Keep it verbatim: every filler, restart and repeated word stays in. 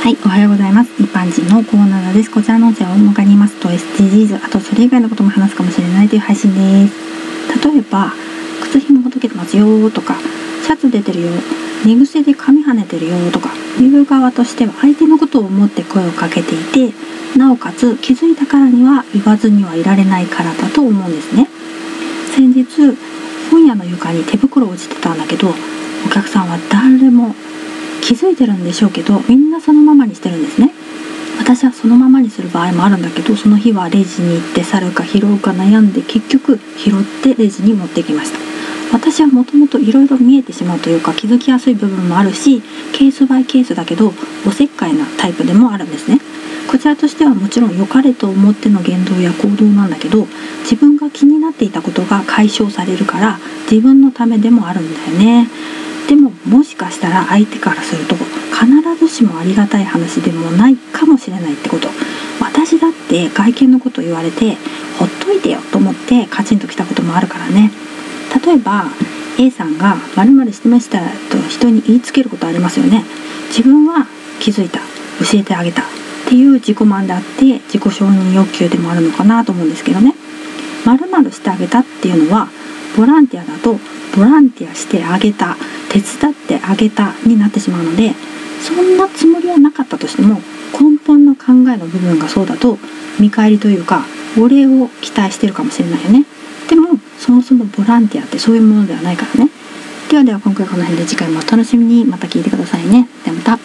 はい、おはようございます。一般人のコーナーです。こちらの音声は大まかに言いますと エスディージーズ、あとそれ以外のことも話すかもしれないという配信です。例えば、靴ひもほどけてますよとか、シャツ出てるよ、寝癖で髪跳ねてるよとか、見る側としては相手のことを思って声をかけていて、なおかつ気づいたからには言わずにはいられないからだと思うんですね。先日、本屋の床に手袋落ちてたんだけど、お客さんは誰も気づいてるんでしょうけど、みんなそのままにしてるんですね。私はそのままにする場合もあるんだけど、その日はレジに行って去るか拾うか悩んで、結局拾ってレジに持ってきました。私はもともといろいろ見えてしまうというか、気づきやすい部分もあるし、ケースバイケースだけどおせっかいなタイプでもあるんですね。こちらとしてはもちろん良かれと思っての言動や行動なんだけど、自分が気になっていたことが解消されるから自分のためでもあるんだよね。でももしかしたら相手からすると必ずしもありがたい話でもないかもしれないってこと。私だって外見のこと言われてほっといてよと思ってカチンときたこともあるからね。例えば A さんが〇〇してましたと人に言いつけることありますよね。自分は気づいた、教えてあげたっていう自己満であって自己承認欲求でもあるのかなと思うんですけどね。〇〇してあげたっていうのはボランティアだとボランティアしてあげた、手伝ってあげたになってしまうので、そんなつもりはなかったとしても根本の考えの部分がそうだと見返りというかお礼を期待してるかもしれないよね。でもそもそもボランティアってそういうものではないからね。ではでは今回はこの辺で、次回もお楽しみに。また聞いてくださいね。ではまた。